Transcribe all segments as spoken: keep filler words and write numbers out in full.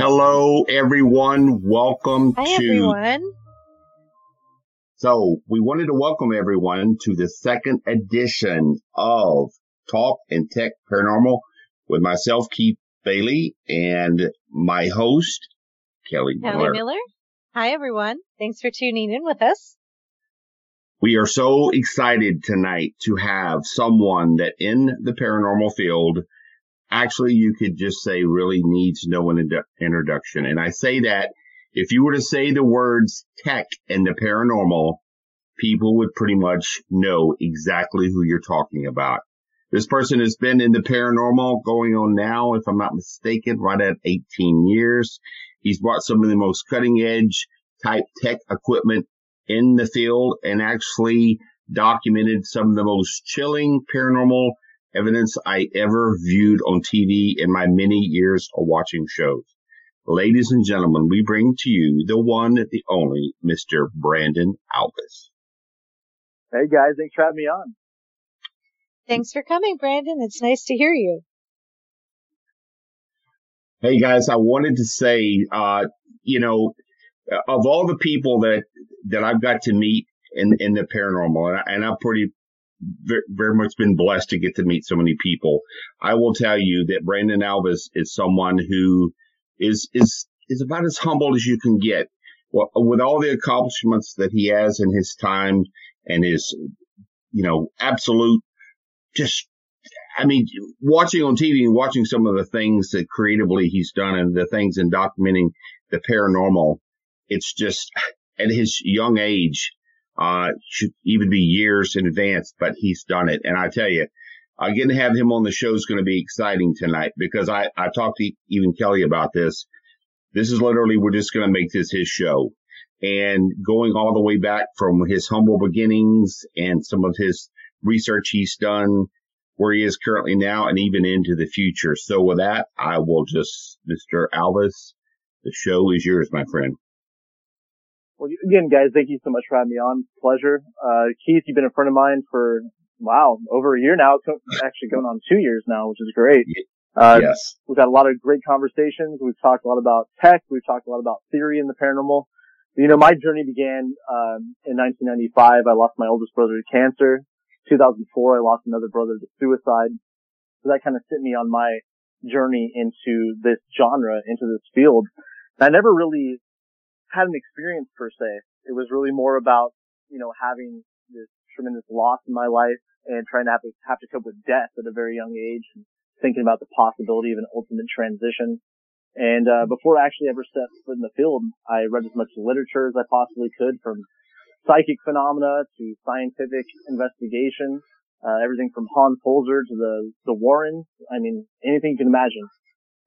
Hello, everyone. Welcome Hi, to... everyone. So we wanted to welcome everyone to the second edition of Talk and Tech Paranormal with myself, Keith Bailey, and my host, Kelly Natalie Miller. Miller. Hi, everyone. Thanks for tuning in with us. We are so excited tonight to have someone that in the paranormal field, actually, you could just say really needs no introdu- introduction. And I say that if you were to say the words tech and the paranormal, people would pretty much know exactly who you're talking about. This person has been in the paranormal going on now, if I'm not mistaken, right at eighteen years. He's brought some of the most cutting edge type tech equipment in the field and actually documented some of the most chilling paranormal evidence I ever viewed on T V in my many years of watching shows. Ladies and gentlemen, we bring to you the one, the only, Mister Brandon Alvis. Hey, guys. Thanks for having me on. Thanks for coming, Brandon. It's nice to hear you. Hey, guys, I wanted to say, uh, you know, of all the people that that I've got to meet in, in the paranormal, and, I, and I'm pretty very much been blessed to get to meet so many people, I will tell you that Brandon Alvis is someone who is is is about as humble as you can get. Well, with all the accomplishments that he has in his time and his, you know, absolute just, I mean, watching on T V and watching some of the things that creatively he's done and the things in documenting the paranormal, it's just at his young age, uh, should even be years in advance, but he's done it. And I tell you, I'm going to have him on the show is going to be exciting tonight because I, I talked to even Kelly about this. This is literally, we're just going to make this his show, and going all the way back from his humble beginnings and some of his research he's done, where he is currently now, and even into the future. So with that, I will just, Mister Alvis, the show is yours, my friend. Well, again, guys, thank you so much for having me on. Pleasure. Uh, Keith, you've been a friend of mine for, wow, over a year now. It's actually going on two years now, which is great. Uh, yes. We've had a lot of great conversations. We've talked a lot about tech. We've talked a lot about theory in the paranormal. You know, my journey began, um, in nineteen ninety-five. I lost my oldest brother to cancer. two thousand four, I lost another brother to suicide. So that kind of sent me on my journey into this genre, into this field. And I never really had an experience per se. It was really more about, you know, having this tremendous loss in my life and trying to have to, have to cope with death at a very young age and thinking about the possibility of an ultimate transition. And, uh, before I actually ever set foot in the field, I read as much literature as I possibly could, from psychic phenomena to scientific investigation, uh, everything from Hans Holzer to the, the Warrens. I mean, anything you can imagine.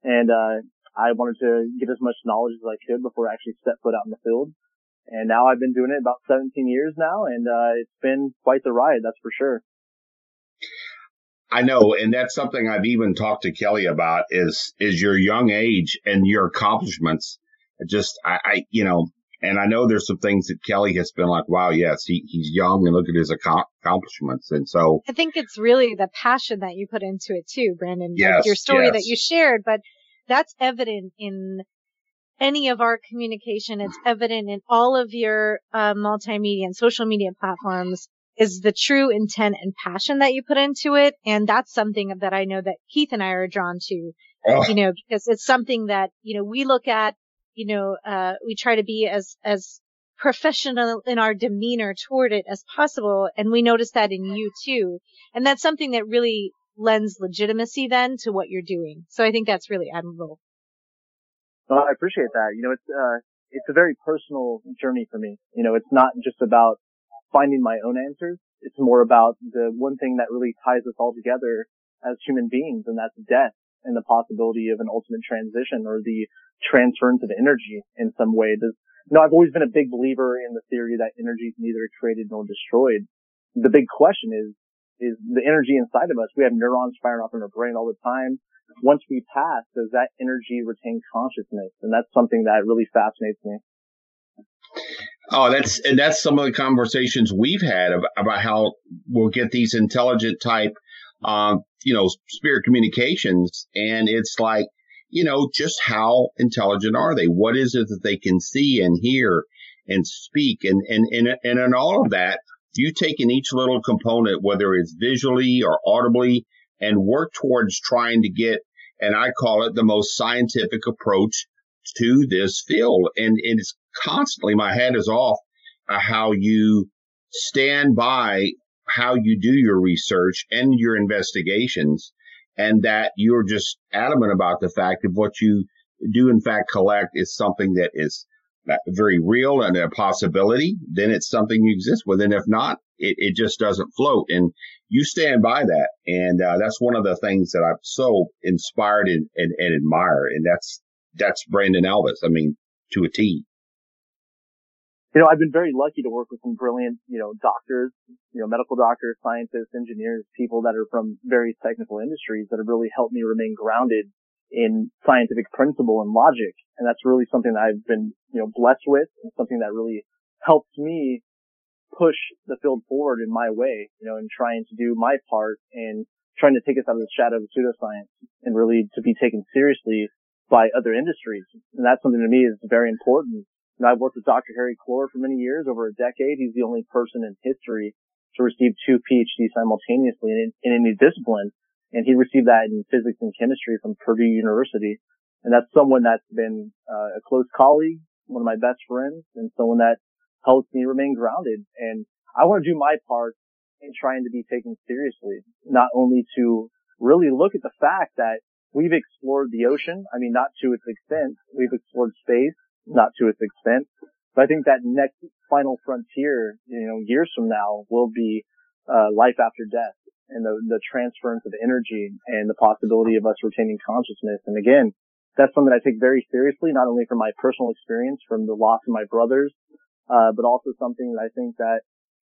And, uh, I wanted to get as much knowledge as I could before I actually stepped foot out in the field. And now I've been doing it about seventeen years now, and uh, it's been quite the ride, that's for sure. I know, and that's something I've even talked to Kelly about is is your young age and your accomplishments. Just, I, I you know, and I know there's some things that Kelly has been like, wow, yes, he, he's young, and look at his ac- accomplishments. And so I think it's really the passion that you put into it too, Brandon. Yes, like your story yes. that you shared, but that's evident in any of our communication. It's evident in all of your uh, multimedia and social media platforms is the true intent and passion that you put into it. And that's something that I know that Keith and I are drawn to, oh. you know, because it's something that, you know, we look at, you know, uh, we try to be as, as professional in our demeanor toward it as possible. And we notice that in you too. And that's something that really lends legitimacy then to what you're doing. So I think that's really admirable. Well, I appreciate that. You know, it's uh, it's a very personal journey for me. You know, it's not just about finding my own answers. It's more about the one thing that really ties us all together as human beings, and that's death and the possibility of an ultimate transition or the transference of energy in some way. There's, you know, I've always been a big believer in the theory that energy is neither created nor destroyed. The big question is, is the energy inside of us. We have neurons firing off in our brain all the time. Once we pass, does that energy retain consciousness? And that's something that really fascinates me. Oh, that's and that's some of the conversations we've had about, about how we'll get these intelligent type, um, you know, spirit communications. And it's like, you know, just how intelligent are they? What is it that they can see and hear and speak? And, and, and, and in all of that, you take in each little component, whether it's visually or audibly, and work towards trying to get, and I call it the most scientific approach to this field. And, and it's constantly, my head is off uh, how you stand by how you do your research and your investigations, and that you're just adamant about the fact that what you do, in fact, collect is something that is very real and a possibility, then it's something you exist with. And if not, it, it just doesn't float. And you stand by that. And uh, that's one of the things that I'm so inspired and, and, and admire. And that's that's Brandon Alvis, I mean, to a T. You know, I've been very lucky to work with some brilliant, you know, doctors, you know, medical doctors, scientists, engineers, people that are from various technical industries that have really helped me remain grounded in scientific principle and logic. And that's really something that I've been, you know, blessed with, and something that really helps me push the field forward in my way, you know, and trying to do my part and trying to take us out of the shadow of pseudoscience and really to be taken seriously by other industries. And that's something to me is very important. And I've worked with Doctor Harry Clore for many years, over a decade. He's the only person in history to receive two PhDs simultaneously in, in any discipline. And he received that in physics and chemistry from Purdue University. And that's someone that's been uh, a close colleague, one of my best friends, and someone that helps me remain grounded. And I want to do my part in trying to be taken seriously, not only to really look at the fact that we've explored the ocean. I mean, not to its extent. We've explored space, not to its extent. But I think that next final frontier, you know, years from now, will be uh, life after death, and the, the transference of energy and the possibility of us retaining consciousness. And again, that's something I take very seriously, not only from my personal experience, from the loss of my brothers, uh, but also something that I think that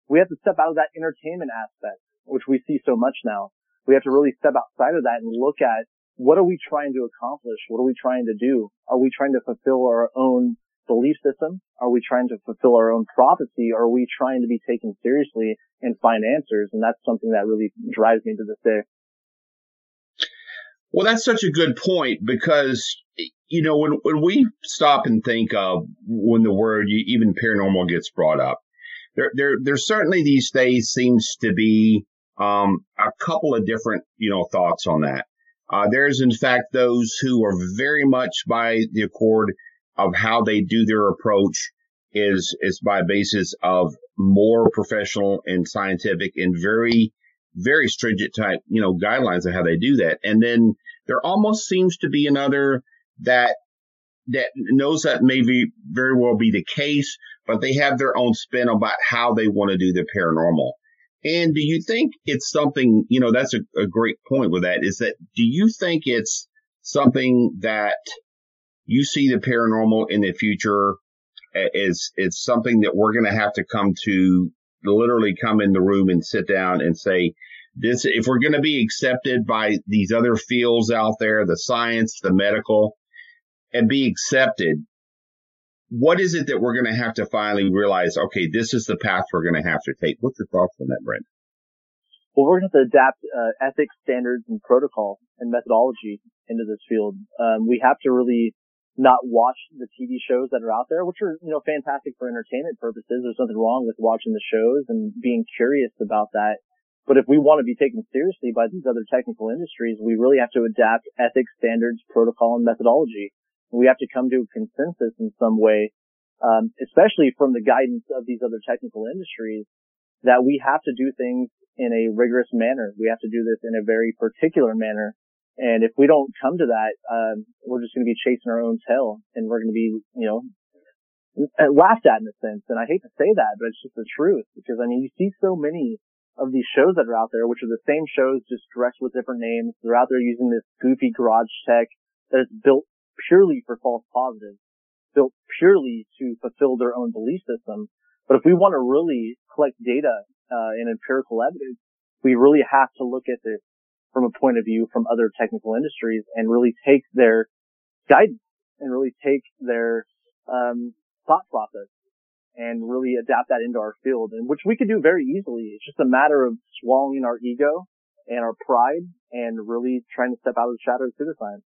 we have to step out of that entertainment aspect, which we see so much now. We have to really step outside of that and look at, what are we trying to accomplish? What are we trying to do? Are we trying to fulfill our own belief system? Are we trying to fulfill our own prophecy? Are we trying to be taken seriously and find answers? And that's something that really drives me to this day. Well, that's such a good point, because, you know, when, when we stop and think of when the word even paranormal gets brought up, there, there, there's certainly these days seems to be um, a couple of different, you know, thoughts on that. Uh, there's, in fact, those who are very much by the accord of how they do their approach is, is by basis of more professional and scientific and very, very stringent type, you know, guidelines of how they do that. And then there almost seems to be another that, that knows that may be, very well be the case, but they have their own spin about how they want to do the paranormal. And do you think it's something, you know, that's a, a great point with that, is that do you think it's something that you see the paranormal in the future as it's something that we're going to have to come to, literally come in the room and sit down and say, this, if we're going to be accepted by these other fields out there, the science, the medical, and be accepted, what is it that we're going to have to finally realize, okay, this is the path we're going to have to take? What's your thoughts on that, Brandon? Well, we're going to have to adapt uh, ethics, standards, and protocol and methodology into this field. Um, we have to really not watch the T V shows that are out there, which are, you know, fantastic for entertainment purposes. There's nothing wrong with watching the shows and being curious about that. But if we want to be taken seriously by these other technical industries, we really have to adapt ethics, standards, protocol, and methodology. We have to come to a consensus in some way, um, especially from the guidance of these other technical industries, that we have to do things in a rigorous manner. We have to do this in a very particular manner. And if we don't come to that, um, we're just going to be chasing our own tail, and we're going to be, you know, laughed at in a sense. And I hate to say that, but it's just the truth, because, I mean, you see so many of these shows that are out there, which are the same shows, just dressed with different names. They're out there using this goofy garage tech that is built purely for false positives, built purely to fulfill their own belief system. But if we want to really collect data uh, and empirical evidence, we really have to look at this from a point of view from other technical industries, and really take their guidance and really take their um, thought process and really adapt that into our field, and which we could do very easily. It's just a matter of swallowing our ego and our pride and really trying to step out of the shadow of pseudoscience.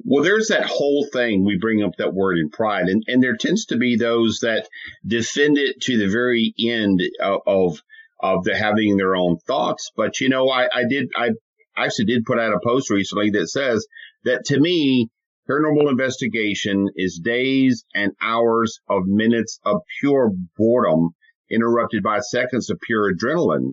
Well, there's that whole thing. We bring up that word in pride, and, and there tends to be those that defend it to the very end of of, of the having their own thoughts. But, you know, I, I did I actually did put out a post recently that says that to me, paranormal investigation is days and hours of minutes of pure boredom interrupted by seconds of pure adrenaline.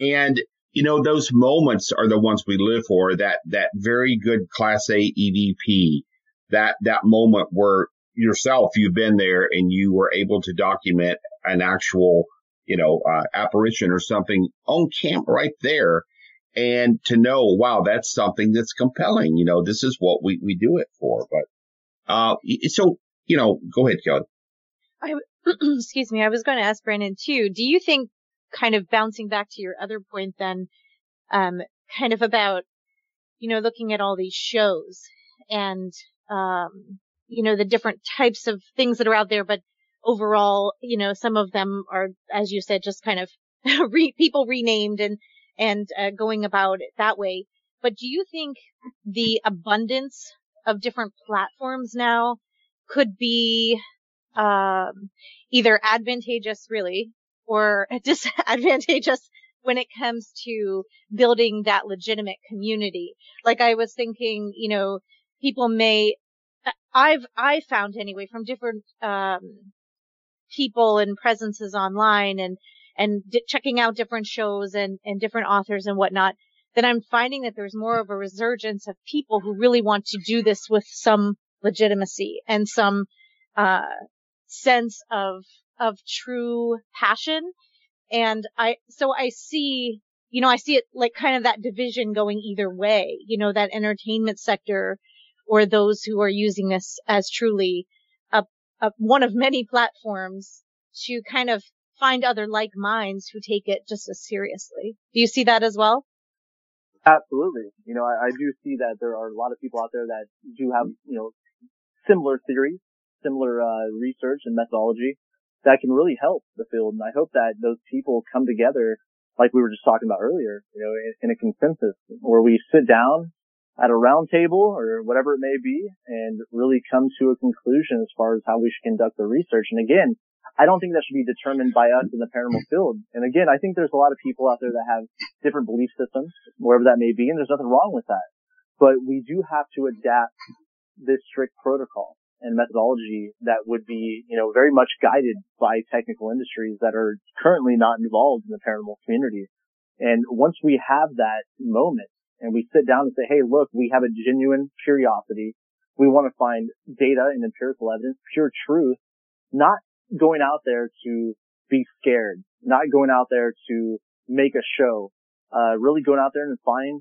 And, you know, those moments are the ones we live for, that that very good Class A E V P, that that moment where yourself, you've been there and you were able to document an actual, you know, uh, apparition or something on camp right there. And to know, wow, that's something that's compelling. You know, this is what we, we do it for. But uh, so, you know, go ahead, Kelly. I, excuse me. I was going to ask Brandon, too. Do you think, kind of bouncing back to your other point then, um, kind of about, you know, looking at all these shows and, um, you know, the different types of things that are out there. But overall, you know, some of them are, as you said, just kind of re- people renamed and and uh, going about it that way. But do you think the abundance of different platforms now could be um, either advantageous, really, or disadvantageous when it comes to building that legitimate community? Like I was thinking, you know, people may, I've I found anyway from different um, people and presences online and and d- checking out different shows and, and different authors and whatnot, that I'm finding that there's more of a resurgence of people who really want to do this with some legitimacy and some uh, sense of of true passion. And I so I see, you know, I see it like kind of that division going either way, you know, that entertainment sector or those who are using this as truly a, a one of many platforms to kind of find other like minds who take it just as seriously. Do you see that as well? Absolutely. You know, I, I do see that there are a lot of people out there that do have, you know, similar theories, similar uh, research and methodology that can really help the field. And I hope that those people come together, like we were just talking about earlier, you know, in, in a consensus where we sit down at a round table or whatever it may be and really come to a conclusion as far as how we should conduct the research. And again, I don't think that should be determined by us in the paranormal field. And again, I think there's a lot of people out there that have different belief systems, wherever that may be, and there's nothing wrong with that. But we do have to adapt this strict protocol and methodology that would be, you know, very much guided by technical industries that are currently not involved in the paranormal community. And once we have that moment and we sit down and say, hey, look, we have a genuine curiosity. We want to find data and empirical evidence, pure truth, not going out there to be scared, not going out there to make a show, uh, really going out there and find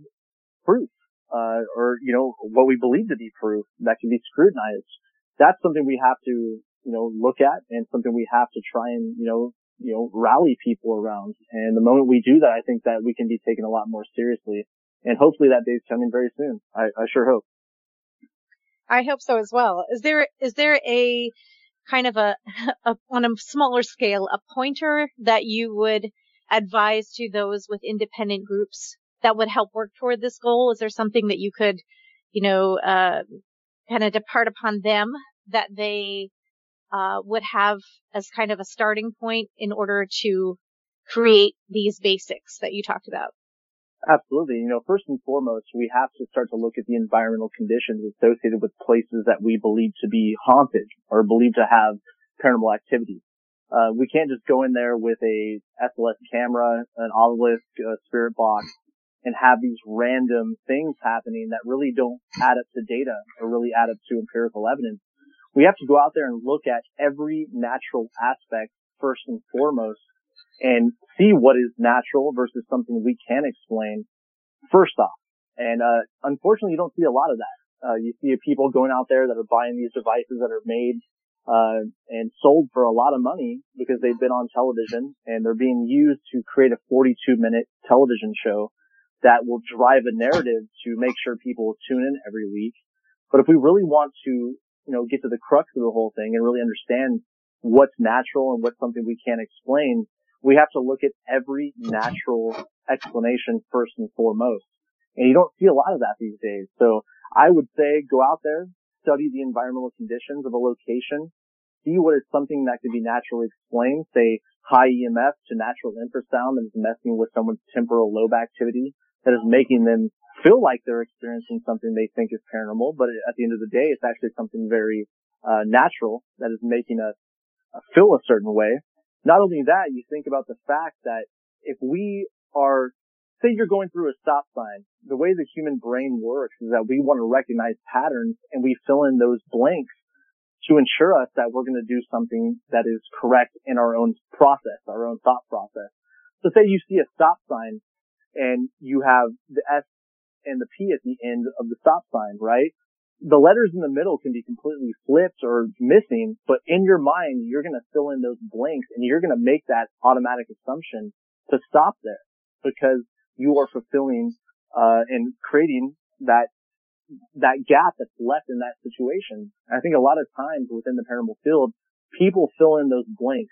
proof, uh, or, you know, what we believe to be proof that can be scrutinized. That's something we have to, you know, look at and something we have to try and, you know, you know, rally people around. And the moment we do that, I think that we can be taken a lot more seriously. And hopefully that day's coming very soon. I, I sure hope. I hope so as well. Is there, is there a, kind of a, a, on a smaller scale, a pointer that you would advise to those with independent groups that would help work toward this goal? Is there something that you could, you know, uh, kind of depart upon them that they uh, would have as kind of a starting point in order to create these basics that you talked about? Absolutely. You know, first and foremost, we have to start to look at the environmental conditions associated with places that we believe to be haunted or believe to have paranormal activity. Uh, we can't just go in there with a S L S camera, an obelisk, a spirit box, and have these random things happening that really don't add up to data or really add up to empirical evidence. We have to go out there and look at every natural aspect first and foremost, and see what is natural versus something we can explain first off. And, uh, unfortunately, you don't see a lot of that. Uh, you see people going out there that are buying these devices that are made, uh, and sold for a lot of money because they've been on television and they're being used to create a forty-two minute television show that will drive a narrative to make sure people tune in every week. But if we really want to, you know, get to the crux of the whole thing and really understand what's natural and what's something we can't explain, we have to look at every natural explanation first and foremost. And you don't see a lot of that these days. So I would say go out there, study the environmental conditions of a location, see what is something that could be naturally explained, say high E M F to natural infrasound that is messing with someone's temporal lobe activity, that is making them feel like they're experiencing something they think is paranormal, but at the end of the day, it's actually something very uh natural that is making us feel a certain way. Not only that, you think about the fact that if we are, say you're going through a stop sign, the way the human brain works is that we want to recognize patterns and we fill in those blanks to ensure us that we're going to do something that is correct in our own process, our own thought process. So say you see a stop sign and you have the S and the P at the end of the stop sign, right? The letters in the middle can be completely flipped or missing, but in your mind, you're going to fill in those blanks and you're going to make that automatic assumption to stop there because you are fulfilling uh and creating that that gap that's left in that situation. And I think a lot of times within the paranormal field, people fill in those blanks.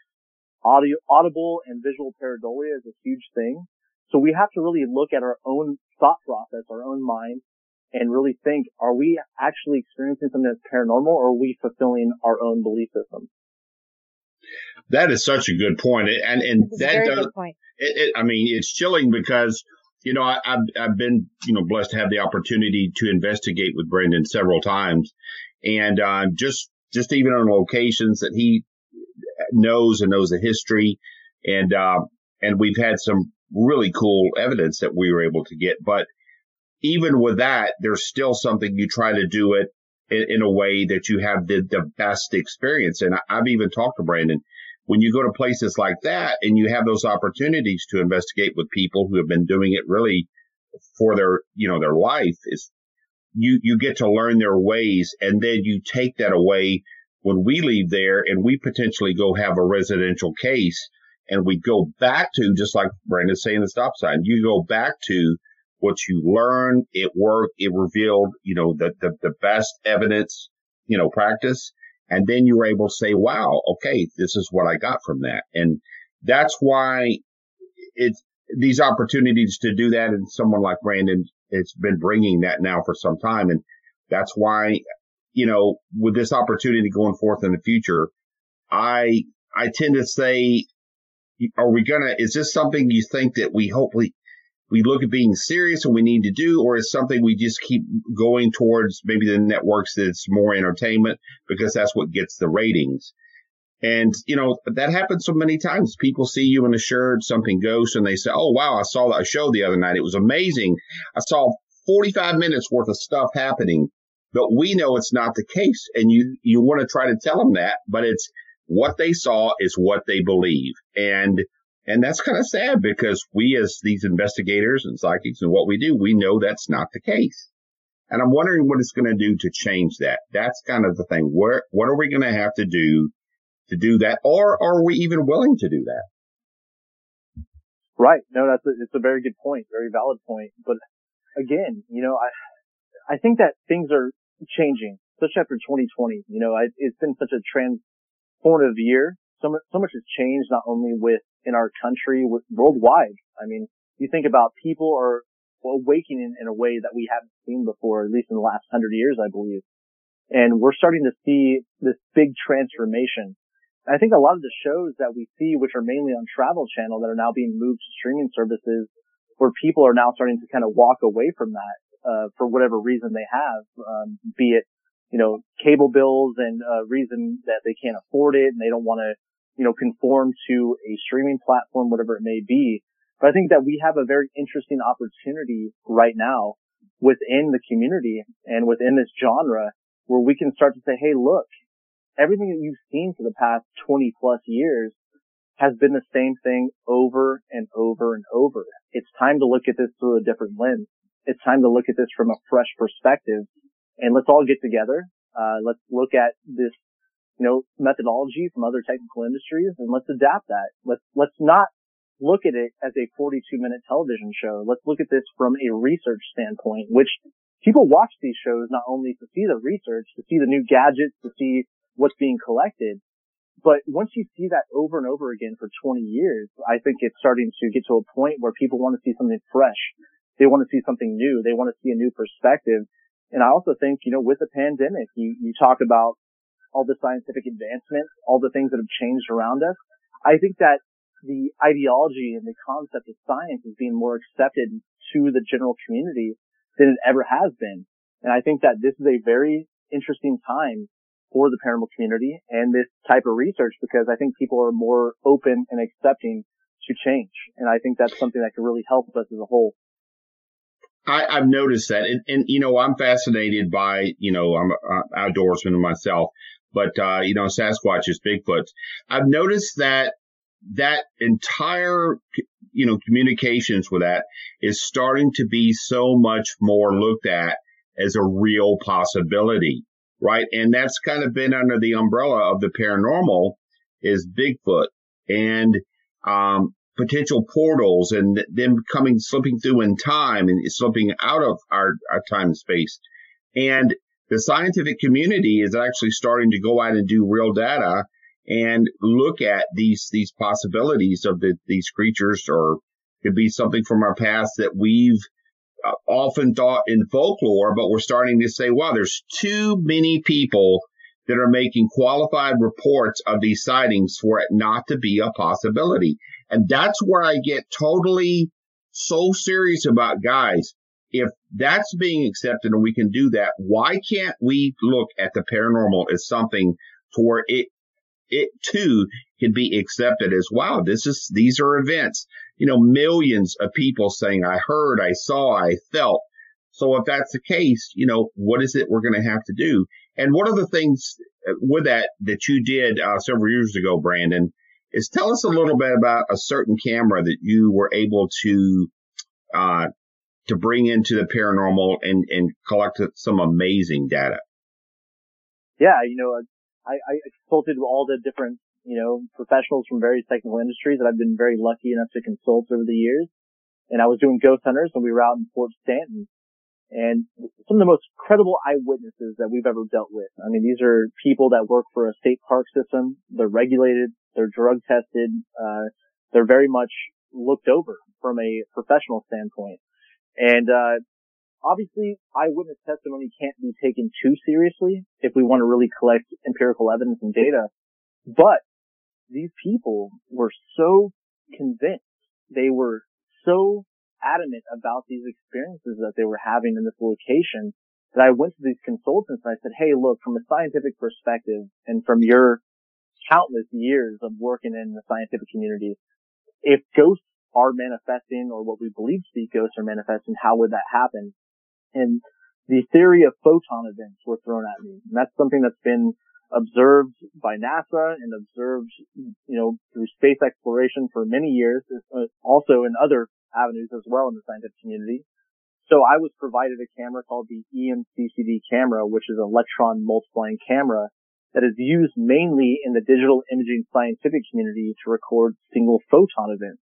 Audio, audible and visual pareidolia is a huge thing. So we have to really look at our own thought process, our own mind, and really think, are we actually experiencing something that's paranormal, or are we fulfilling our own belief system? That is such a good point. And, and that very does, good point. It, it, I mean, it's chilling because, you know, I, I've, I've been, you know, blessed to have the opportunity to investigate with Brandon several times. And, uh, just, just even on locations that he knows and knows the history. And, uh, and we've had some really cool evidence that we were able to get. But even with that, there's still something you try to do it in, in a way that you have the, the best experience. And I, I've even talked to Brandon. When you go to places like that and you have those opportunities to investigate with people who have been doing it really for their, you know, their life, is you, you get to learn their ways. And then you take that away when we leave there and we potentially go have a residential case. And we go back to, just like Brandon's saying, the stop sign. You go back to what you learned, it worked, it revealed, you know, the, the, the best evidence, you know, practice. And then you were able to say, wow, okay, this is what I got from that. And that's why it's these opportunities to do that. And someone like Brandon has been bringing that now for some time. And that's why, you know, with this opportunity going forth in the future, I, I tend to say, are we going to, is this something you think that we hopefully, we look at being serious and we need to do, or is something we just keep going towards maybe the networks that's more entertainment because that's what gets the ratings? And, you know, that happens so many times. People see you in a shirt, something goes, and they say, oh, wow, I saw that show the other night. It was amazing. I saw forty-five minutes worth of stuff happening, but we know it's not the case. And you, you want to try to tell them that, but it's, what they saw is what they believe. And and that's kind of sad because we, as these investigators and psychics and what we do, we know that's not the case. And I'm wondering what it's going to do to change that. That's kind of the thing. Where, what are we going to have to do to do that? Or are we even willing to do that? Right. No, that's a, it's a very good point, very valid point. But again, you know, I I think that things are changing, especially after twenty twenty. You know, I, it's been such a trans. Point of year, so much, so much has changed, not only with in our country, with worldwide. I mean, you think about people are awakening in a way that we haven't seen before, at least in the last hundred years, I believe. And we're starting to see this big transformation. And I think a lot of the shows that we see, which are mainly on Travel Channel, that are now being moved to streaming services, where people are now starting to kind of walk away from that, uh, for whatever reason they have, um, be it you know, cable bills and a uh, reason that they can't afford it and they don't want to, you know, conform to a streaming platform, whatever it may be. But I think that we have a very interesting opportunity right now within the community and within this genre where we can start to say, hey, look, everything that you've seen for the past twenty plus years has been the same thing over and over and over. It's time to look at this through a different lens. It's time to look at this from a fresh perspective. And let's all get together. Uh, let's look at this, you know, methodology from other technical industries and let's adapt that. Let's, let's not look at it as a forty-two minute television show. Let's look at this from a research standpoint, which people watch these shows not only to see the research, to see the new gadgets, to see what's being collected. But once you see that over and over again for twenty years, I think it's starting to get to a point where people want to see something fresh. They want to see something new. They want to see a new perspective. And I also think, you know, with the pandemic, you, you talk about all the scientific advancements, all the things that have changed around us. I think that the ideology and the concept of science is being more accepted to the general community than it ever has been. And I think that this is a very interesting time for the paranormal community and this type of research, because I think people are more open and accepting to change. And I think that's something that can really help us as a whole. I, I've noticed that. And, and, you know, I'm fascinated by, you know, I'm an outdoorsman myself, but, uh, you know, Sasquatches, Bigfoots. I've noticed that that entire, you know, communications with that is starting to be so much more looked at as a real possibility, right? And that's kind of been under the umbrella of the paranormal is Bigfoot and um potential portals and them coming, slipping through in time and slipping out of our, our time and space. And the scientific community is actually starting to go out and do real data and look at these these possibilities of the, these creatures, or could be something from our past that we've Uh, often thought in folklore, but we're starting to say, wow, there's too many people that are making qualified reports of these sightings for it not to be a possibility. And that's where I get totally so serious about, guys, if that's being accepted and we can do that, why can't we look at the paranormal as something for it? It too can be accepted as, wow, this is, these are events, you know, millions of people saying, I heard, I saw, I felt. So if that's the case, you know, what is it we're going to have to do? And one of the things with that that you did uh, several years ago, Brandon, is tell us a little bit about a certain camera that you were able to, uh, to bring into the paranormal and, and collect some amazing data. Yeah. You know, uh- I, I consulted with all the different, you know, professionals from various technical industries that I've been very lucky enough to consult over the years. And I was doing Ghost Hunters when we were out in Fort Stanton. And some of the most credible eyewitnesses that we've ever dealt with. I mean, these are people that work for a state park system. They're regulated. They're drug tested. Uh, they're very much looked over from a professional standpoint. And, uh, obviously, eyewitness testimony can't be taken too seriously if we want to really collect empirical evidence and data. But these people were so convinced. They were so adamant about these experiences that they were having in this location that I went to these consultants and I said, hey, look, from a scientific perspective and from your countless years of working in the scientific community, if ghosts are manifesting, or what we believe to be ghosts are manifesting, how would that happen? And the theory of photon events were thrown at me. And that's something that's been observed by NASA and observed, you know, through space exploration for many years, also in other avenues as well in the scientific community. So I was provided a camera called the E M C C D camera, which is an electron multiplying camera that is used mainly in the digital imaging scientific community to record single photon events.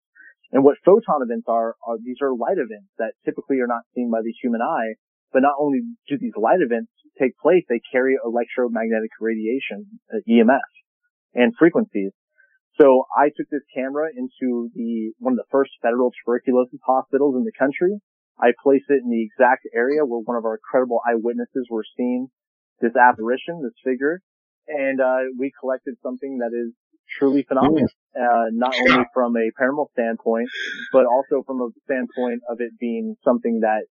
And what photon events are, are these are light events that typically are not seen by the human eye. But not only do these light events take place, they carry electromagnetic radiation, E M F, and frequencies. So I took this camera into the one of the first federal tuberculosis hospitals in the country. I placed it in the exact area where one of our credible eyewitnesses were seeing this apparition, this figure, and uh we collected something that is truly phenomenal, uh, not only from a paranormal standpoint, but also from a standpoint of it being something that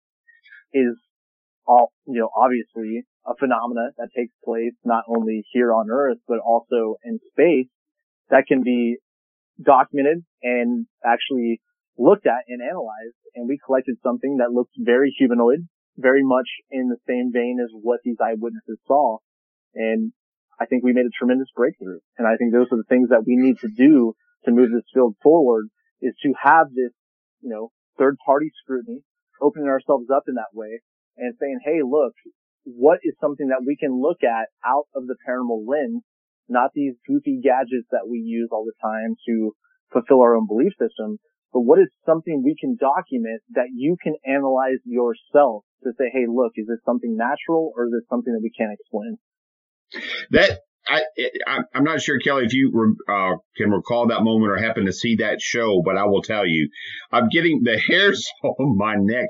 is, all, you know, obviously a phenomena that takes place not only here on Earth, but also in space that can be documented and actually looked at and analyzed. And we collected something that looked very humanoid, very much in the same vein as what these eyewitnesses saw. And I think we made a tremendous breakthrough. And I think those are the things that we need to do to move this field forward, is to have this, you know, third party scrutiny, opening ourselves up in that way and saying, hey, look, what is something that we can look at out of the paranormal lens, not these goofy gadgets that we use all the time to fulfill our own belief system, but what is something we can document that you can analyze yourself to say, hey, look, is this something natural or is this something that we can't explain? That I, I, I'm not sure, Kelly, if you uh, can recall that moment or happen to see that show, but I will tell you, I'm getting the hairs on my neck.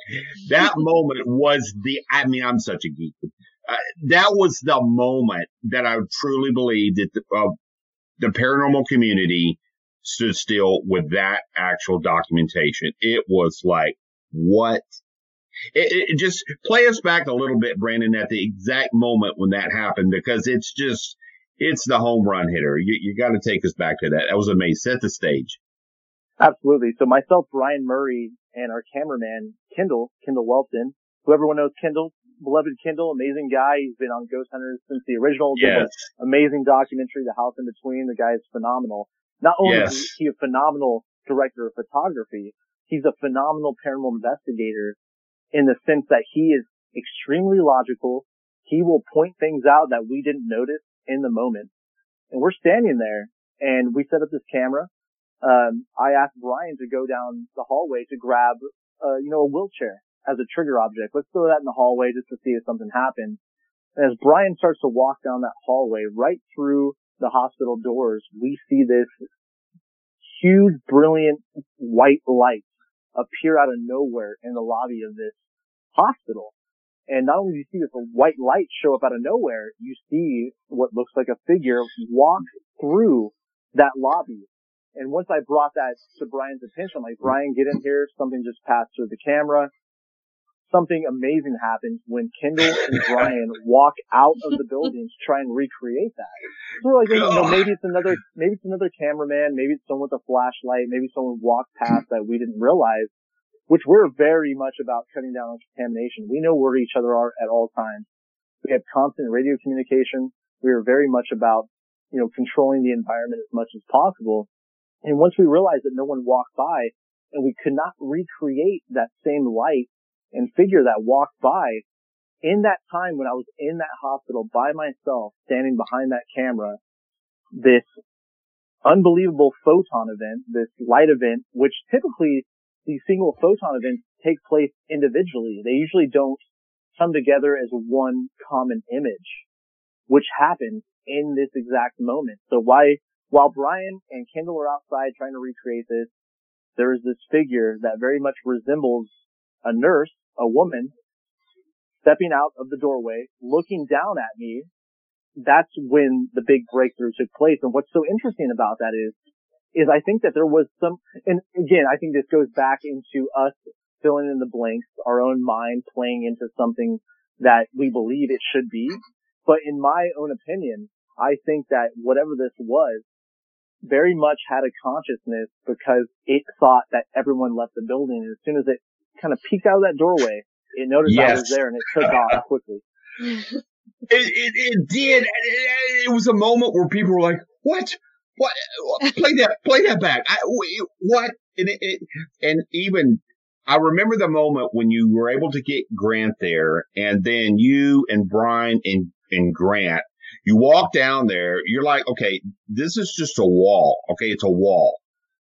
That moment was the, I mean, I'm such a geek. Uh, that was the moment that I truly believed that the, uh, the paranormal community stood still with that actual documentation. It was like, what? It, it just play us back a little bit, Brandon, at the exact moment when that happened, because it's just, it's the home run hitter. You, you got to take us back to that. That was amazing. Set the stage. Absolutely. So myself, Brian Murray, and our cameraman, Kendall, Kendall Welton, who everyone knows, Kendall, beloved Kendall, amazing guy. He's been on Ghost Hunters since the original. Yes. Amazing documentary, The House in Between. The guy is phenomenal. Not only yes. is he a phenomenal director of photography, he's a phenomenal paranormal investigator, in the sense that he is extremely logical. He will point things out that we didn't notice in the moment. And we're standing there, and we set up this camera. Um, I asked Brian to go down the hallway to grab, uh, you know, a wheelchair as a trigger object. Let's throw that in the hallway just to see if something happens. And as Brian starts to walk down that hallway, right through the hospital doors, we see this huge, brilliant white light appear out of nowhere in the lobby of this hospital. And not only do you see this white light show up out of nowhere, you see what looks like a figure walk through that lobby. And once I brought that to Brian's attention, I'm like, Brian, get in here. Something just passed through the camera. Something amazing happens when Kendall and Brian walk out of the building to try and recreate that. So we're like, you know, maybe it's another, maybe it's another cameraman, maybe it's someone with a flashlight, maybe someone walked past that we didn't realize, which we're very much about cutting down on contamination. We know where each other are at all times. We have constant radio communication. We are very much about, you know, controlling the environment as much as possible. And once we realized that no one walked by and we could not recreate that same light and figure that walked by, in that time when I was in that hospital by myself, standing behind that camera, this unbelievable photon event, this light event, which typically these single photon events take place individually. They usually don't come together as one common image, which happened in this exact moment. So why, while Brian and Kendall are outside trying to recreate this, there is this figure that very much resembles a nurse, a woman, stepping out of the doorway, looking down at me. That's when the big breakthrough took place. And what's so interesting about that is, is I think that there was some, and again, I think this goes back into us filling in the blanks, our own mind playing into something that we believe it should be. But in my own opinion, I think that whatever this was very much had a consciousness, because it thought that everyone left the building. And as soon as it kind of peeked out of that doorway, it noticed yes. I was there, and it took off quickly. It, it, it did. It, it was a moment where people were like, what? What? Play that, play that back. I, what? And, it, it, and even, I remember the moment when you were able to get Grant there, and then you and Brian and, and Grant, you walk down there, you're like, okay, this is just a wall. Okay, it's a wall.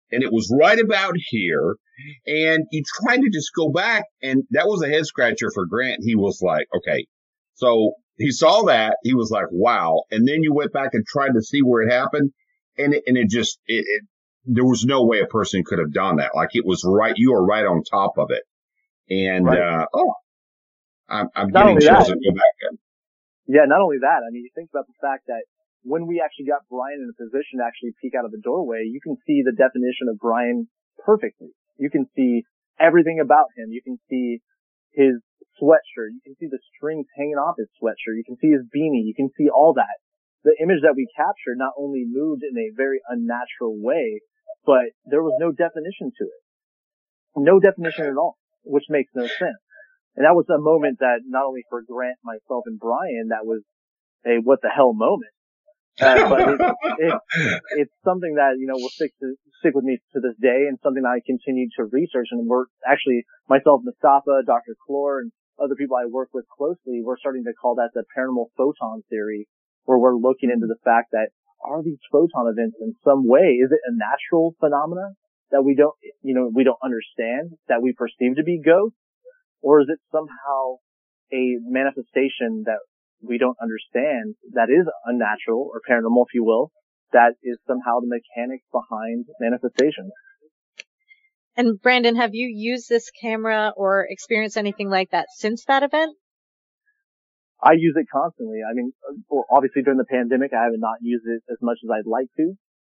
And it was right about here. And you tried to just go back, and that was a head scratcher for Grant. He was like, okay. So he saw that. He was like, wow. And then you went back and tried to see where it happened. And it, and it just, it, it, there was no way a person could have done that. Like, it was right. You were right on top of it. And, right. uh, oh, I'm, I'm getting chills to go back in. Yeah. Not only that, I mean, you think about the fact that when we actually got Brian in a position to actually peek out of the doorway, you can see the definition of Brian perfectly. You can see everything about him. You can see his sweatshirt. You can see the strings hanging off his sweatshirt. You can see his beanie. You can see all that. The image that we captured not only moved in a very unnatural way, but there was no definition to it. No definition at all, which makes no sense. And that was a moment that not only for Grant, myself, and Brian, that was a what the hell moment. Uh, but it, it, it's something that, you know, will stick to, stick with me to this day, and something I continue to research. And we're actually, myself, Mustafa, Doctor Clore, and other people I work with closely, we're starting to call that the paranormal photon theory, where we're looking into the fact that, are these photon events in some way, is it a natural phenomena that we don't, you know, we don't understand, that we perceive to be ghosts? Or is it somehow a manifestation that we don't understand that is unnatural or paranormal, if you will, that is somehow the mechanics behind manifestation. And Brandon, have you used this camera or experienced anything like that since that event? I use it constantly. I mean, obviously during the pandemic, I have not used it as much as I'd like to,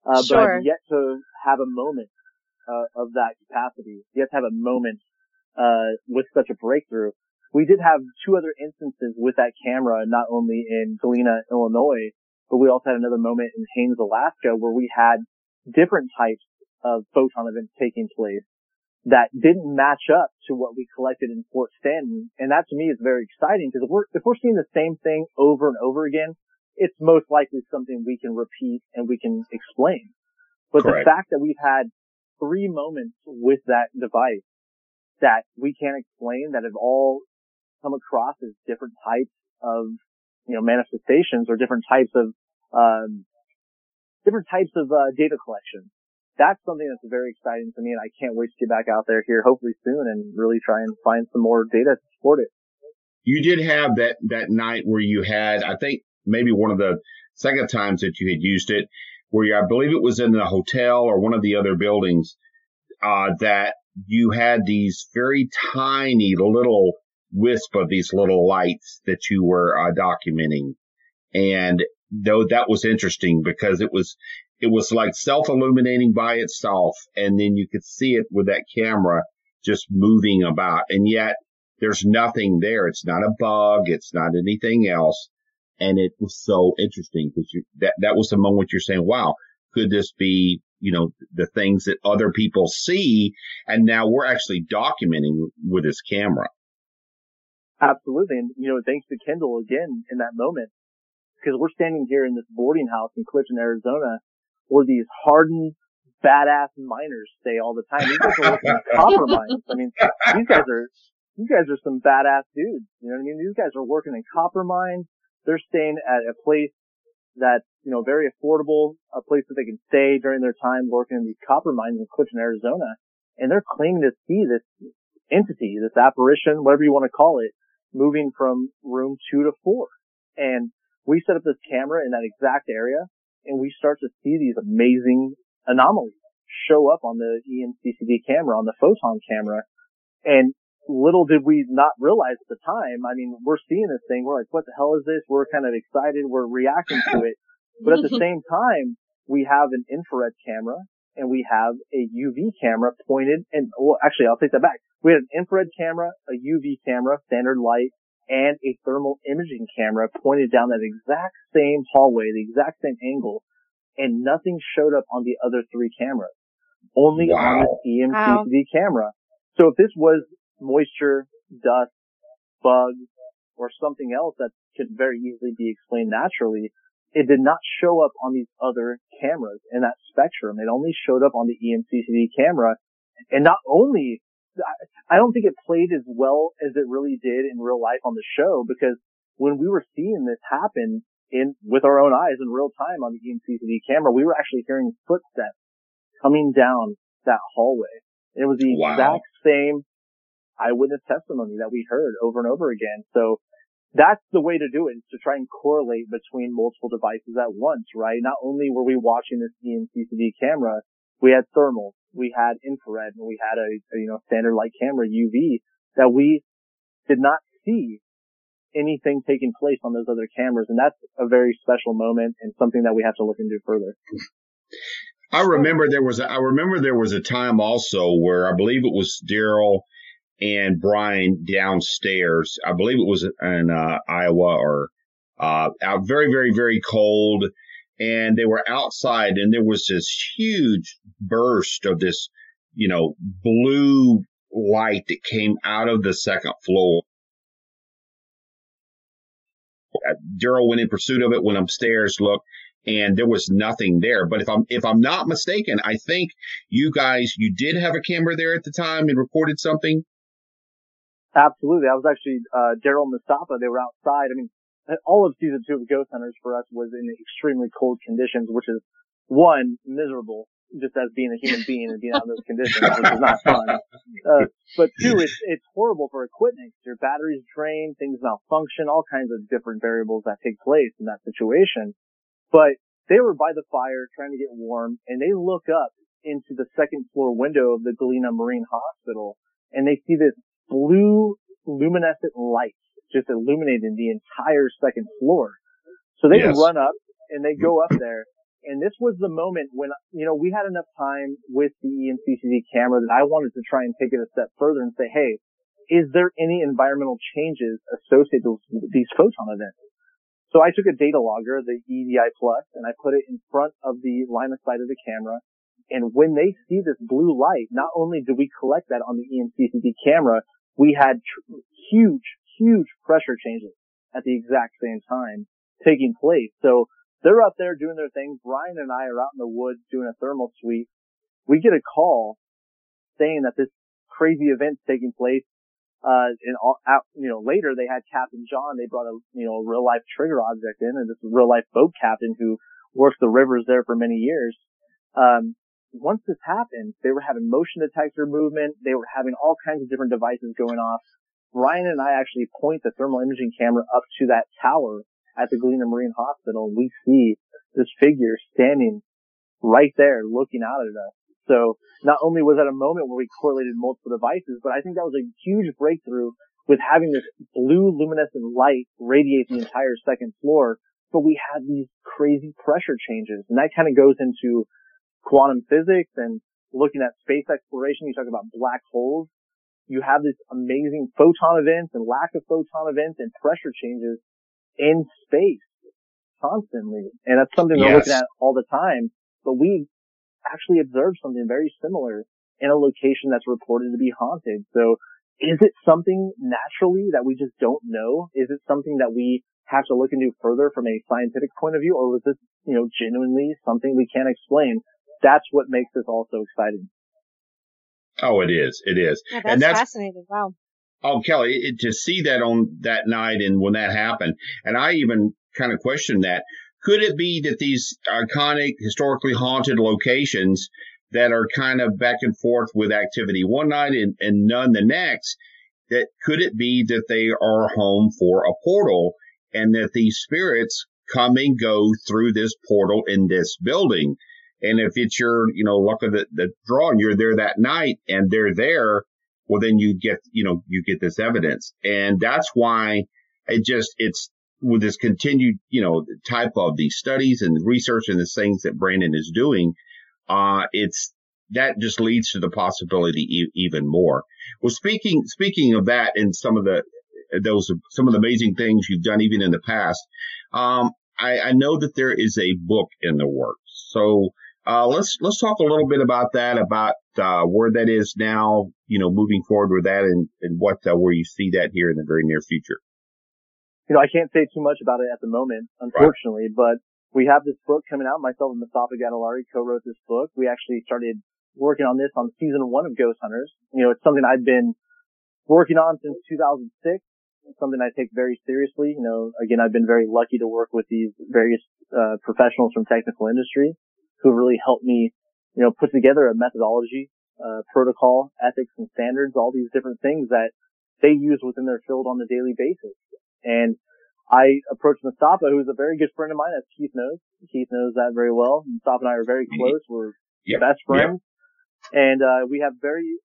uh, sure. but I've yet to have a moment uh, of that capacity. Yet to have a moment uh, with such a breakthrough. We did have two other instances with that camera, not only in Galena, Illinois, but we also had another moment in Haines, Alaska, where we had different types of photon events taking place that didn't match up to what we collected in Fort Stanton. And that to me is very exciting, because if we're, if we're seeing the same thing over and over again, it's most likely something we can repeat and we can explain. But Correct. The fact that we've had three moments with that device that we can't explain, that have all come across as different types of, you know, manifestations or different types of, um, different types of uh, data collection. That's something that's very exciting to me, and I can't wait to get back out there here hopefully soon and really try and find some more data to support it. You did have that, that night where you had, I think, maybe one of the second times that you had used it, where you, I believe it was in the hotel or one of the other buildings, uh, that you had these very tiny little wisp of these little lights that you were uh, documenting. And though that was interesting because it was, it was like self-illuminating by itself, and then you could see it with that camera just moving about. And yet there's nothing there. It's not a bug. It's not anything else. And it was so interesting because you, that, that was the moment you're saying, wow, could this be, you know, the things that other people see? And now we're actually documenting with this camera. Absolutely. And, you know, thanks to Kendall again in that moment, because we're standing here in this boarding house in Clifton, Arizona, where these hardened, badass miners stay all the time. These guys are working copper mines. I mean, these guys are, you guys are some badass dudes. You know what I mean? These guys are working in copper mines. They're staying at a place that's, you know, very affordable, a place that they can stay during their time working in these copper mines in Clifton, Arizona. And they're claiming to see this entity, this apparition, whatever you want to call it, moving from room two to four. And we set up this camera in that exact area, and we start to see these amazing anomalies show up on the E M C C D camera, on the photon camera. And little did we not realize at the time, I mean, we're seeing this thing. We're like, what the hell is this? We're kind of excited. We're reacting to it. But at the same time, we have an infrared camera, and we have a U V camera pointed. And well, actually, I'll take that back. We had an infrared camera, a U V camera, standard light, and a thermal imaging camera pointed down that exact same hallway, the exact same angle, and nothing showed up on the other three cameras, only wow. on the E M C C D wow. camera. So if this was moisture, dust, bugs, or something else that could very easily be explained naturally, it did not show up on these other cameras in that spectrum. It only showed up on the E M C C D camera, and not only I don't think it played as well as it really did in real life on the show, because when we were seeing this happen in with our own eyes in real time on the E M C C D camera, we were actually hearing footsteps coming down that hallway. It was the wow. exact same eyewitness testimony that we heard over and over again. So that's the way to do it, is to try and correlate between multiple devices at once, right? Not only were we watching this E M C C D camera, we had thermal, we had infrared, and we had a, a, you know, standard light camera, U V, that we did not see anything taking place on those other cameras. And that's a very special moment and something that we have to look into further. I remember there was, a, I remember there was a time also where I believe it was Daryl and Brian downstairs. I believe it was in uh, Iowa or uh, out very, very, very cold. And they were outside, and there was this huge burst of this, you know, blue light that came out of the second floor. Daryl went in pursuit of it, went upstairs, looked, and there was nothing there. But if I'm if I'm not mistaken, I think you guys, you did have a camera there at the time and recorded something? Absolutely. I was actually, uh, Daryl and Mustafa, they were outside. I mean, all of season two of Ghost Hunters for us was in extremely cold conditions, which is one, miserable, just as being a human being and being out in those conditions, which is not fun. Uh, but two, it's, it's horrible for equipment. Your batteries drain, things malfunction, all kinds of different variables that take place in that situation. But they were by the fire trying to get warm, and they look up into the second floor window of the Galena Marine Hospital, and they see this blue luminescent light just illuminating the entire second floor. So they yes. run up, and they go up there. And this was the moment when, you know, we had enough time with the E M C C D camera that I wanted to try and take it a step further and say, hey, is there any environmental changes associated with these photon events? So I took a data logger, the E D I Plus, and I put it in front of the line of sight of the camera. And when they see this blue light, not only do we collect that on the E M C C D camera, we had tr- huge, huge pressure changes at the exact same time taking place. So they're up there doing their thing. Brian and I are out in the woods doing a thermal sweep. We get a call saying that this crazy event's taking place. Uh, and all out, you know, later they had Captain John. They brought a, you know, real life trigger object in, and this is a real life boat captain who worked the rivers there for many years. Um, once this happened, they were having motion detector movement. They were having all kinds of different devices going off. Brian and I actually point the thermal imaging camera up to that tower at the Galena Marine Hospital, we see this figure standing right there looking out at us. So not only was that a moment where we correlated multiple devices, but I think that was a huge breakthrough with having this blue luminescent light radiate the entire second floor. But we had these crazy pressure changes, and that kind of goes into quantum physics and looking at space exploration. You talk about black holes. You have this amazing photon events and lack of photon events and pressure changes in space constantly, and that's something we're yes. looking at all the time, but we actually observed something very similar in a location that's reported to be haunted. So is it something naturally that we just don't know? Is it something that we have to look into further from a scientific point of view, or was this, you know, genuinely something we can't explain? That's what makes this all so exciting. Oh, it is. It is. Yeah, that's, and that's fascinating. Wow. Oh, Kelly, it, to see that on that night and when that happened, and I even kind of questioned that. Could it be that these iconic, historically haunted locations that are kind of back and forth with activity one night and, and none the next, that could it be that they are home for a portal and that these spirits come and go through this portal in this building? And if it's your, you know, luck of the, the draw and you're there that night and they're there, well, then you get, you know, you get this evidence. And that's why it just, it's with this continued, you know, type of these studies and research and the things that Brandon is doing, uh, it's, that just leads to the possibility e- even more. Well, speaking, speaking of that and some of the, those, some of the amazing things you've done even in the past, um, I, I know that there is a book in the works. So, Uh, let's, let's talk a little bit about that, about, uh, where that is now, you know, moving forward with that and, and what, uh, where you see that here in the very near future. You know, I can't say too much about it at the moment, unfortunately, right. But we have this book coming out. Myself and Mustafa Gadolari co-wrote this book. We actually started working on this on season one of Ghost Hunters. You know, it's something I've been working on since two thousand six. It's something I take very seriously. You know, again, I've been very lucky to work with these various, uh, professionals from technical industry, who really helped me, you know, put together a methodology, uh, protocol, ethics and standards, all these different things that they use within their field on a daily basis. And I approached Mustafa, who's a very good friend of mine, as Keith knows. Keith knows that very well. Mustafa and I are very close. We're yep. best friends. Yep. And, uh, we have very,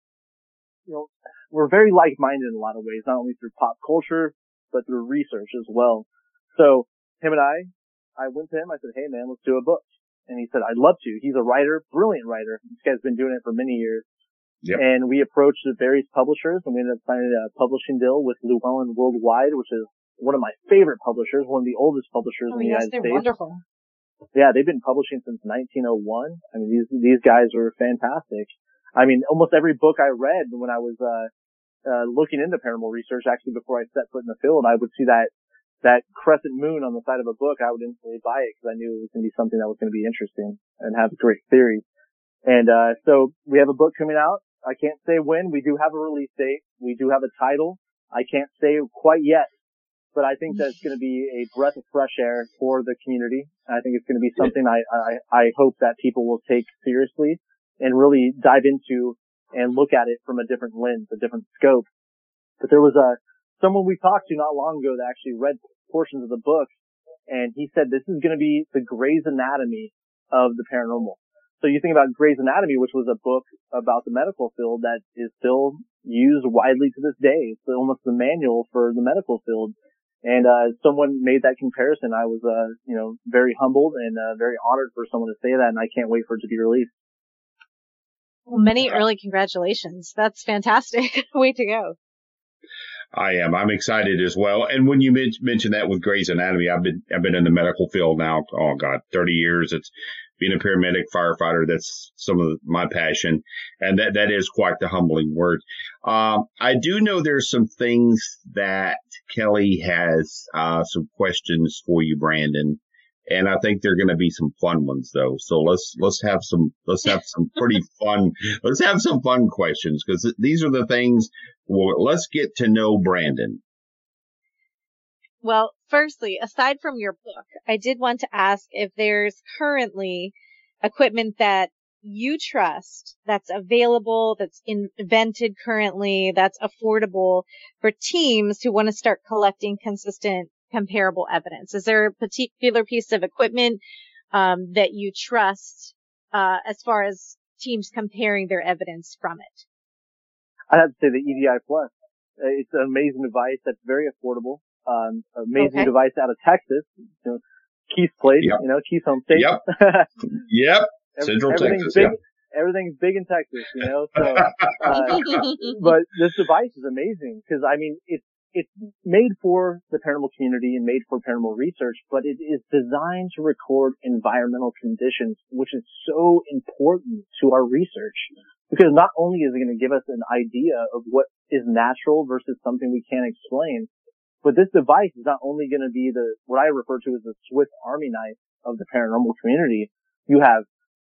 you know, we're very like-minded in a lot of ways, not only through pop culture, but through research as well. So him and I, I went to him. I said, hey man, let's do a book. And he said, I'd love to. He's a writer, brilliant writer. This guy's been doing it for many years. Yep. And we approached the various publishers, and we ended up signing a publishing deal with Llewellyn Worldwide, which is one of my favorite publishers, one of the oldest publishers oh, in the yes, United they're States. Wonderful. Yeah, they've been publishing since nineteen oh one. I mean, these these guys are fantastic. I mean, almost every book I read when I was uh uh looking into paranormal research, actually before I set foot in the field, I would see that. that crescent moon on the side of a book, I would instantly buy it because I knew it was going to be something that was going to be interesting and have a great theory. And uh so we have a book coming out. I can't say when. We do have a release date. We do have a title. I can't say quite yet, but I think that's going to be a breath of fresh air for the community. I think it's going to be something I, I, I hope that people will take seriously and really dive into and look at it from a different lens, a different scope. But there was a someone we talked to not long ago that actually read portions of the book, and he said this is going to be the Grey's Anatomy of the paranormal. So you think about Grey's Anatomy, which was a book about the medical field that is still used widely to this day. It's almost the manual for the medical field. And uh someone made that comparison. I was, uh you know, very humbled and uh, very honored for someone to say that, and I can't wait for it to be released. Well, many early congratulations. That's fantastic. Way to go. I am. I'm excited as well. And when you men- mentioned that with Grey's Anatomy, I've been I've been in the medical field now, oh, God, thirty years. It's being a paramedic, firefighter, that's some of my passion. And that that is quite the humbling word. Um, I do know there's some things that Kelly has, uh, some questions for you, Brandon. And I think they're going to be some fun ones, though. So let's, let's have some, let's have some pretty fun, let's have some fun questions, because these are the things, well, let's get to know Brandon. Well, firstly, aside from your book, I did want to ask if there's currently equipment that you trust that's available, that's invented currently, that's affordable for teams who want to start collecting consistent, comparable evidence. Is there a particular piece of equipment um, that you trust uh, as far as teams comparing their evidence from it? I'd have to say the E D I Plus. It's an amazing device that's very affordable. Um, amazing okay. device out of Texas, you know, Keith's place, yep. you know, Keith's home state. Yep. Yep. Central everything's Texas. Big, yeah. Everything's big in Texas, you know. So, uh, but this device is amazing because, I mean, it's, it's made for the paranormal community and made for paranormal research, but it is designed to record environmental conditions, which is so important to our research because not only is it going to give us an idea of what is natural versus something we can't explain, but this device is not only going to be the, what I refer to as the Swiss Army knife of the paranormal community. You have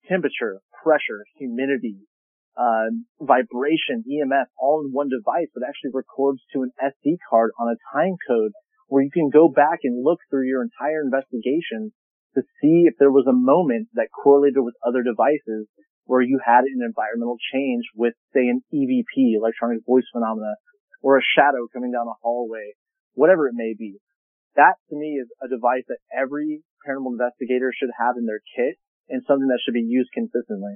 temperature, pressure, humidity, uh, vibration, E M F, all in one device that actually records to an S D card on a time code where you can go back and look through your entire investigation to see if there was a moment that correlated with other devices where you had an environmental change with, say, an E V P, electronic voice phenomena, or a shadow coming down a hallway. Whatever it may be. That, to me, is a device that every paranormal investigator should have in their kit and something that should be used consistently.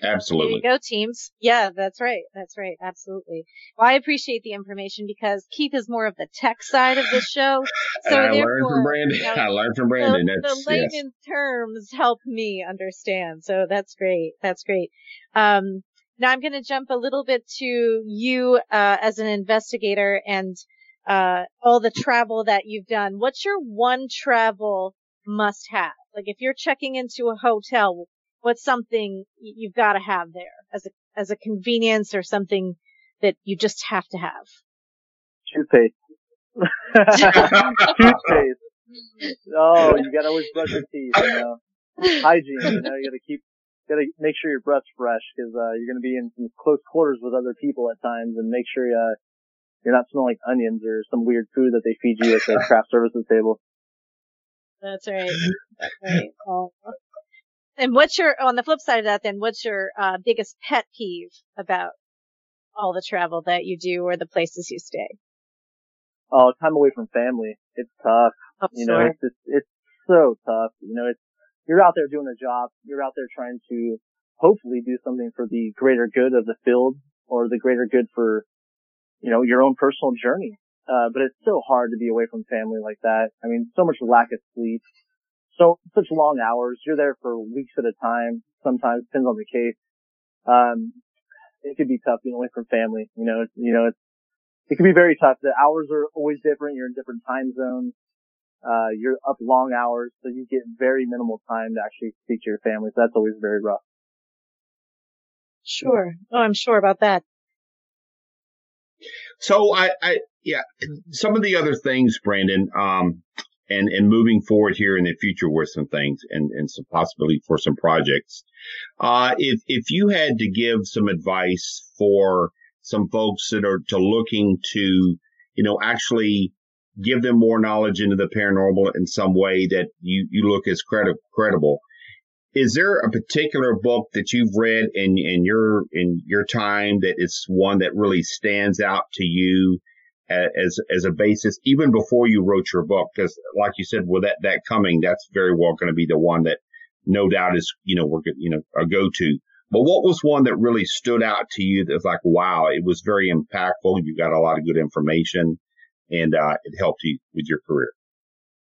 Absolutely. There you go, teams. Yeah, that's right. That's right. Absolutely. Well, I appreciate the information because Keith is more of the tech side of the show. So I learned from Brandon. You know, I learned from Brandon. The, that's, the layman yes. terms help me understand. So that's great. That's great. Um, Now I'm going to jump a little bit to you uh, as an investigator and uh, all the travel that you've done. What's your one travel must have? Like if you're checking into a hotel, what's something you've got to have there as a as a convenience or something that you just have to have? Toothpaste. Toothpaste. Oh, you got to always brush your teeth. You know? Hygiene. You know, you got to keep. Got to make sure your breath's fresh because uh, you're going to be in some close quarters with other people at times, and make sure uh, you're not smelling like onions or some weird food that they feed you at the craft services table. That's right. That's right. Oh. And what's your on the flip side of that? Then what's your uh, biggest pet peeve about all the travel that you do or the places you stay? Oh, time away from family. It's tough. I'm you sorry. know, it's just, it's so tough. You know, it's. You're out there doing a job. You're out there trying to hopefully do something for the greater good of the field or the greater good for, you know, your own personal journey. Uh, but it's so hard to be away from family like that. I mean, so much lack of sleep, so such long hours. You're there for weeks at a time. Sometimes depends on the case. Um, it could be tough being away from family. You know, it's, you know, it's, it can be very tough. The hours are always different. You're in different time zones. Uh, you're up long hours, so you get very minimal time to actually speak to your family. So that's always very rough. Sure. Oh, I'm sure about that. So I, I yeah, some of the other things, Brandon, um, and, and moving forward here in the future with some things and, and some possibility for some projects. Uh, if, if you had to give some advice for some folks that are to looking to you know, actually give them more knowledge into the paranormal in some way that you, you look as credi- credible. Is there a particular book that you've read in, in your in your time that is one that really stands out to you as as a basis, even before you wrote your book? Because, like you said, with that that coming, that's very well going to be the one that, no doubt, is you know we're you know a go to. But what was one that really stood out to you that was like, wow, it was very impactful. You got a lot of good information, and uh, it helped you with your career.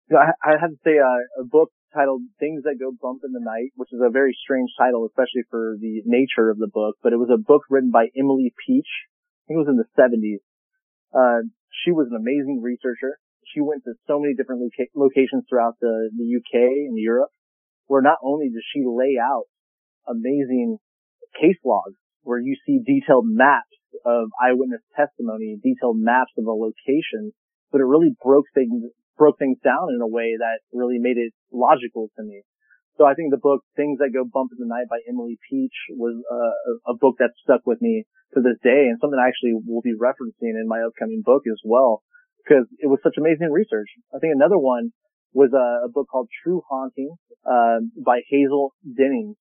You know, I, I have to say uh, a book titled Things That Go Bump in the Night, which is a very strange title, especially for the nature of the book. But it was a book written by Emily Peach. I think it was in the seventies. Uh, she was an amazing researcher. She went to so many different loca- locations throughout the, the U K and Europe, where not only did she lay out amazing case logs where you see detailed maps of eyewitness testimony, detailed maps of a location, but it really broke things, broke things down in a way that really made it logical to me. So I think the book Things That Go Bump in the Night by Emily Peach was uh, a book that stuck with me to this day, and something I actually will be referencing in my upcoming book as well, because it was such amazing research. I think another one was a, a book called True Hauntings uh, by Hazel Denning.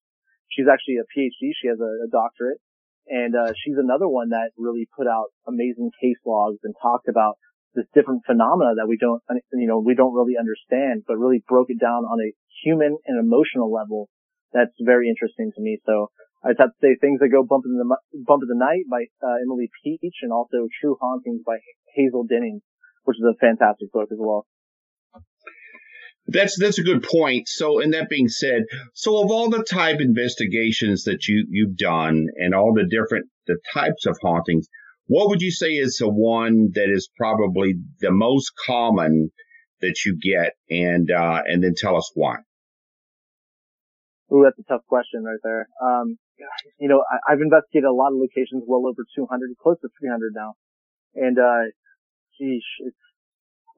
She's actually a P H D. She has a, a doctorate. And uh, she's another one that really put out amazing case logs and talked about this different phenomena that we don't, you know, we don't really understand, but really broke it down on a human and emotional level. That's very interesting to me. So I'd have to say Things That Go Bump in the Bump in the Night by uh, Emily Peach, and also True Hauntings by Hazel Denning, which is a fantastic book as well. That's that's a good point. So, and that being said, so of all the type investigations that you you've done, and all the different the types of hauntings, what would you say is the one that is probably the most common that you get, and uh, and then tell us why? Ooh, that's a tough question right there. Um, you know, I, I've investigated a lot of locations, well over two hundred, close to three hundred now, and uh, geez, it's.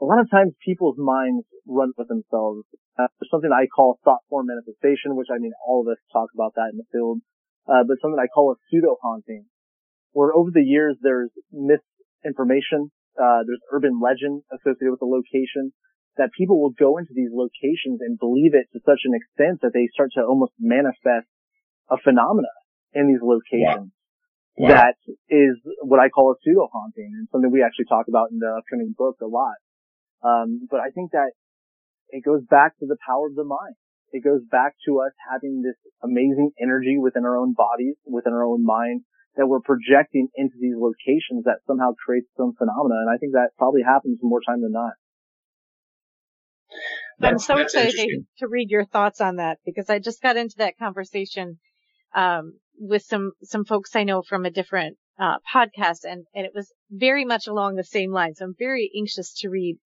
A lot of times people's minds run with themselves. Uh, there's something I call thought form manifestation, which I mean, all of us talk about that in the field, uh, but something I call a pseudo haunting, where over the years there's misinformation, uh, there's urban legend associated with the location, that people will go into these locations and believe it to such an extent that they start to almost manifest a phenomena in these locations. Yeah. Wow. That is what I call a pseudo haunting, and something we actually talk about in the upcoming book a lot. Um, but I think that it goes back to the power of the mind. It goes back to us having this amazing energy within our own bodies, within our own mind, that we're projecting into these locations that somehow creates some phenomena. And I think that probably happens more time than not. I'm so excited to read your thoughts on that, because I just got into that conversation, um, with some, some folks I know from a different, uh, podcast, and, and it was very much along the same lines. So I'm very anxious to read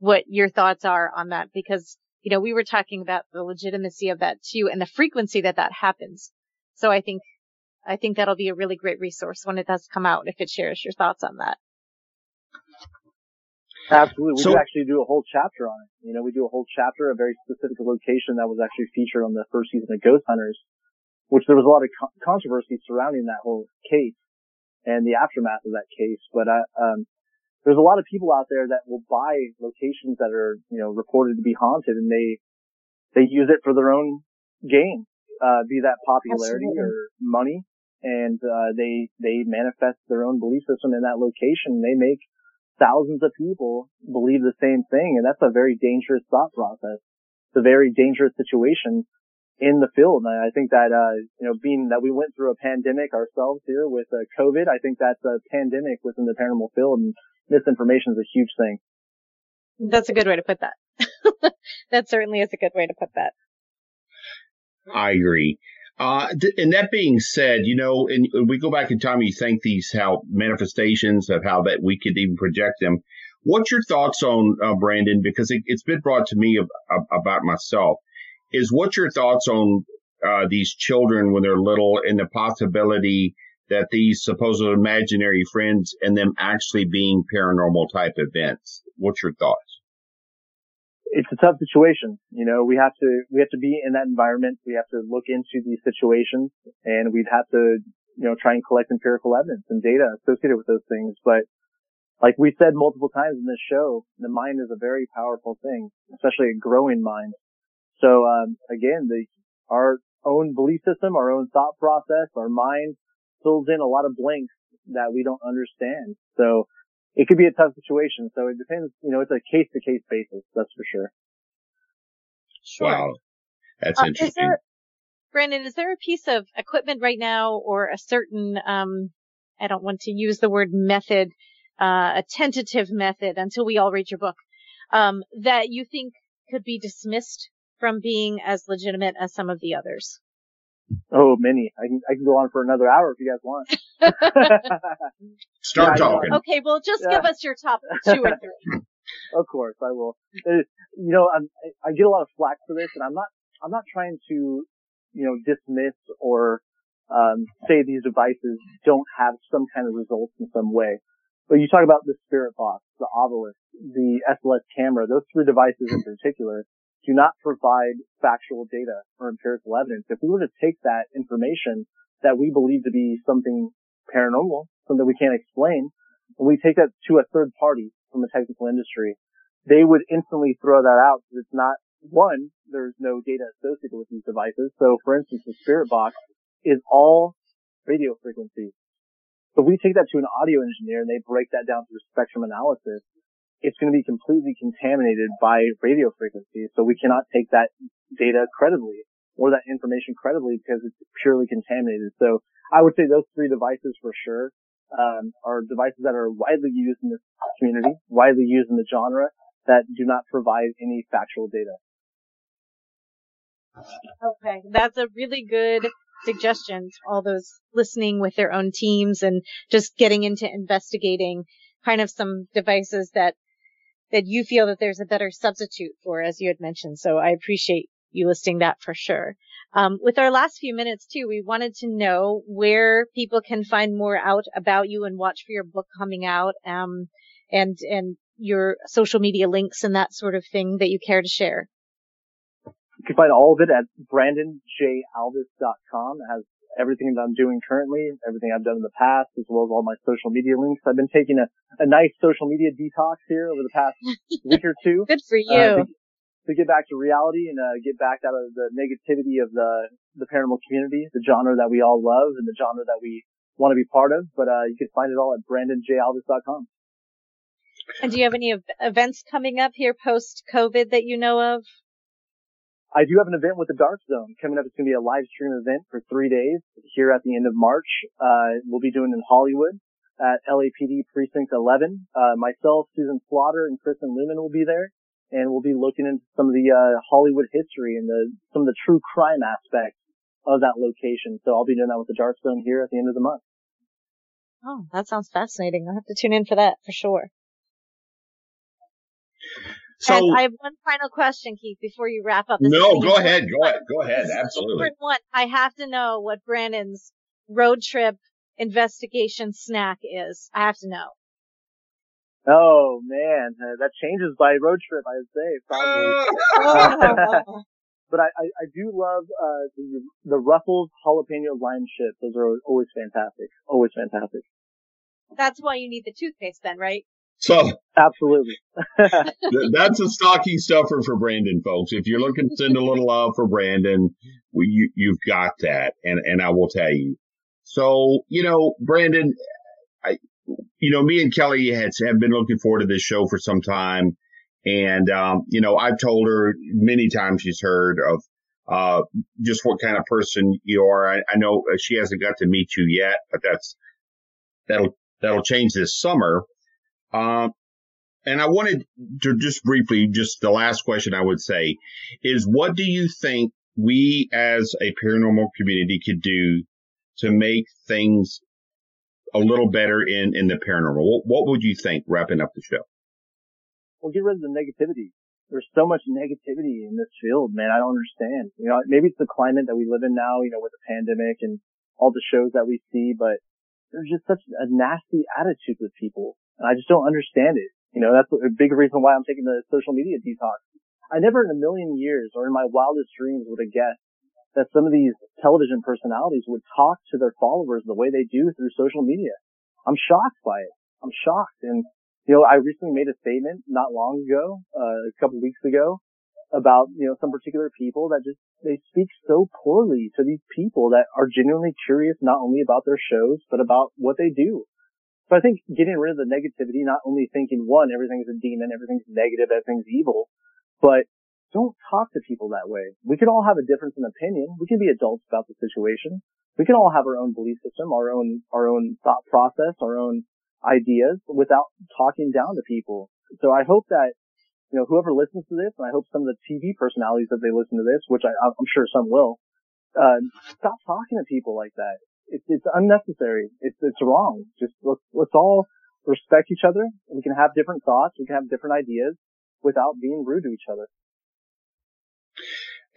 what your thoughts are on that, because, you know, we were talking about the legitimacy of that too, and the frequency that that happens. So I think, I think that'll be a really great resource when it does come out, if it shares your thoughts on that. Absolutely. We so, do actually do a whole chapter on it. You know, we do a whole chapter, a very specific location that was actually featured on the first season of Ghost Hunters, which there was a lot of co- controversy surrounding that whole case and the aftermath of that case. But I, um, there's a lot of people out there that will buy locations that are, you know, reported to be haunted, and they, they use it for their own gain, uh, be that popularity Absolutely. Or money. And, uh, they, they manifest their own belief system in that location. They make thousands of people believe the same thing. And that's a very dangerous thought process. It's a very dangerous situation in the field. And I think that, uh, you know, being that we went through a pandemic ourselves here with uh, COVID, I think that's a pandemic within the paranormal field. And misinformation is a huge thing. That's a good way to put that. That certainly is a good way to put that. I agree. Uh, th- and that being said, you know, and we go back in time, you think these how manifestations of how that we could even project them. What's your thoughts on, uh, Brandon, because it, it's been brought to me of, of, about myself, is what's your thoughts on uh, these children when they're little, and the possibility that these supposed imaginary friends and them actually being paranormal type events? What's your thoughts? It's a tough situation. You know, we have to, we have to be in that environment. We have to look into these situations, and we'd have to, you know, try and collect empirical evidence and data associated with those things. But Like we said multiple times in this show, the mind is a very powerful thing, especially a growing mind. So, um, again, the, our own belief system, our own thought process, our mind fills in a lot of blanks that we don't understand. So it could be a tough situation. So it depends, you know, it's a case to case basis. That's for sure. Sure. Wow. That's uh, interesting. Is there, Brandon, is there a piece of equipment right now or a certain, um, I don't want to use the word method, uh, a tentative method until we all read your book, um, that you think could be dismissed from being as legitimate as some of the others? Oh, many. I can, I can go on for another hour if you guys want. Start yeah, talking. Okay, well, just yeah. give us your top two or three. Of course, I will. You know, I'm, I get a lot of flack for this, and I'm not, I'm not trying to, you know, dismiss or um, say these devices don't have some kind of results in some way. But you talk about the Spirit Box, the Obelisk, the S L S camera, those three devices in particular do not provide factual data or empirical evidence. If we were to take that information that we believe to be something paranormal, something we can't explain, and we take that to a third party from the technical industry, they would instantly throw that out because it's not, one, there's no data associated with these devices. So, for instance, the Spirit Box is all radio frequencies. If we take that to an audio engineer and they break that down through spectrum analysis, it's going to be completely contaminated by radio frequencies. So we cannot take that data credibly or that information credibly because it's purely contaminated. So I would say those three devices for sure um, are devices that are widely used in this community, widely used in the genre, that do not provide any factual data. Okay, that's a really good suggestion to all those listening with their own teams and just getting into investigating kind of some devices that that you feel that there's a better substitute for, as you had mentioned. So I appreciate you listing that for sure. Um, with our last few minutes, too, we wanted to know where people can find more out about you and watch for your book coming out um, and and your social media links and that sort of thing that you care to share. You can find all of it at Brandon J Alvis dot com. It has everything that I'm doing currently, everything I've done in the past, as well as all my social media links. I've been taking a, a nice social media detox here over the past week or two. Good for you. Uh, to, to get back to reality and uh, get back out of the negativity of the, the paranormal community, the genre that we all love and the genre that we want to be part of. But uh, you can find it all at Brandon J Alvis dot com. And do you have any ev- events coming up here post-COVID that you know of? I do have an event with the Dark Zone coming up. It's going to be a live stream event for three days here at the end of March. Uh, we'll be doing it in Hollywood at L A P D Precinct eleven. Uh, myself, Susan Slaughter, and Kristen Lumen will be there, and we'll be looking into some of the uh, Hollywood history and the some of the true crime aspects of that location. So I'll be doing that with the Dark Zone here at the end of the month. Oh, that sounds fascinating. I'll have to tune in for that for sure. So, and I have one final question, Keith, before you wrap up. This no, go ahead, go ahead. Go ahead. This absolutely. One. I have to know what Brandon's road trip investigation snack is. I have to know. Oh, man. Uh, that changes by road trip, I would say, probably. Oh. But I, I, I do love uh, the, the Ruffles jalapeno lime chips. Those are always fantastic. Always fantastic. That's why you need the toothpaste then, right? So absolutely, that's a stocking stuffer for Brandon, folks. If you're looking to send a little love for Brandon, we, you, you've got that, and and I will tell you. So you know, Brandon, I, you know, me and Kelly had, have been looking forward to this show for some time, and um, you know, I've told her many times she's heard of uh just what kind of person you are. I, I know she hasn't got to meet you yet, but that's that'll that'll change this summer. Um, and I wanted to just briefly, just the last question I would say is, what do you think we as a paranormal community could do to make things a little better in, in the paranormal? What, what would you think wrapping up the show? Well, get rid of the negativity. There's so much negativity in this field, man. I don't understand. You know, maybe it's the climate that we live in now, you know, with the pandemic and all the shows that we see, but there's just such a nasty attitude with people. And I just don't understand it. You know, that's a big reason why I'm taking the social media detox. I never in a million years or in my wildest dreams would have guessed that some of these television personalities would talk to their followers the way they do through social media. I'm shocked by it. I'm shocked. And You know, I recently made a statement not long ago, uh, a couple weeks ago, about, you know, some particular people that just, they speak so poorly to these people that are genuinely curious not only about their shows, but about what they do. So I think getting rid of the negativity, not only thinking, one, everything's a demon, everything's negative, everything's evil, but don't talk to people that way. We can all have a difference in opinion. We can be adults about the situation. We can all have our own belief system, our own, our own thought process, our own ideas without talking down to people. So I hope that, you know, whoever listens to this, and I hope some of the T V personalities that they listen to this, which I, I'm sure some will, uh, stop talking to people like that. It's, it's unnecessary. It's, it's wrong. Just let's, let's all respect each other. We can have different thoughts. We can have different ideas without being rude to each other.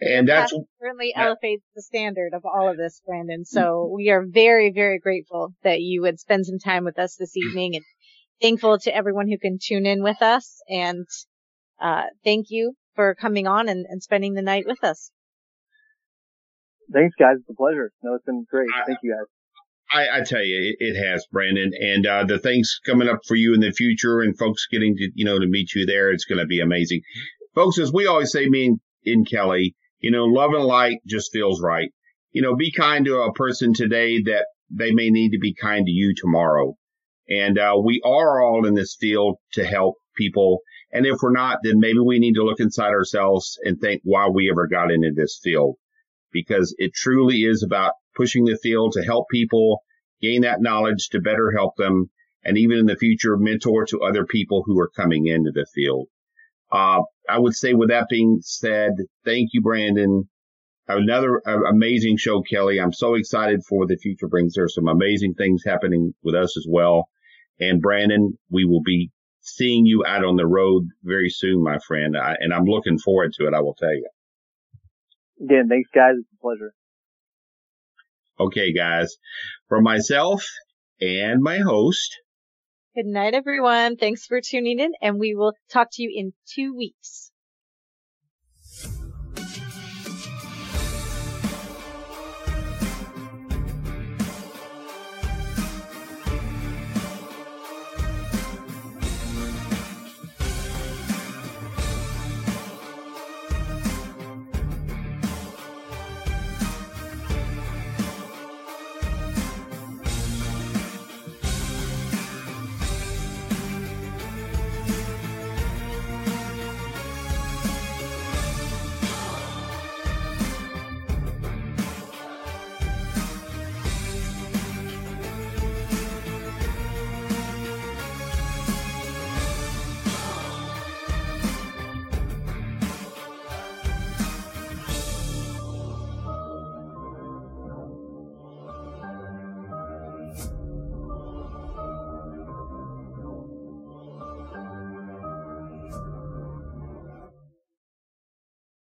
And that's certainly yeah. elevates the standard of all of this, Brandon. So we are very, very grateful that you would spend some time with us this evening, and thankful to everyone who can tune in with us. And uh, thank you for coming on and, and spending the night with us. Thanks, guys. It's a pleasure. No, it's been great. Thank you, guys. I, I tell you, it has, Brandon. And uh, the things coming up for you in the future, and folks getting to, you know, to meet you there, it's going to be amazing. Folks, as we always say, me and, and Kelly, you know, love and light just feels right. You know, be kind to a person today that they may need to be kind to you tomorrow. And uh, we are all in this field to help people. And if we're not, then maybe we need to look inside ourselves and think why we ever got into this field. Because it truly is about pushing the field to help people, gain that knowledge to better help them, and even in the future, mentor to other people who are coming into the field. Uh, I would say with that being said, thank you, Brandon. Another uh, amazing show, Kelly. I'm so excited for the future brings. There are some amazing things happening with us as well. And Brandon, we will be seeing you out on the road very soon, my friend. I, and I'm looking forward to it, I will tell you. Again, thanks, guys. It's a pleasure. Okay, guys. For myself and my host. Good night, everyone. Thanks for tuning in, and we will talk to you in two weeks.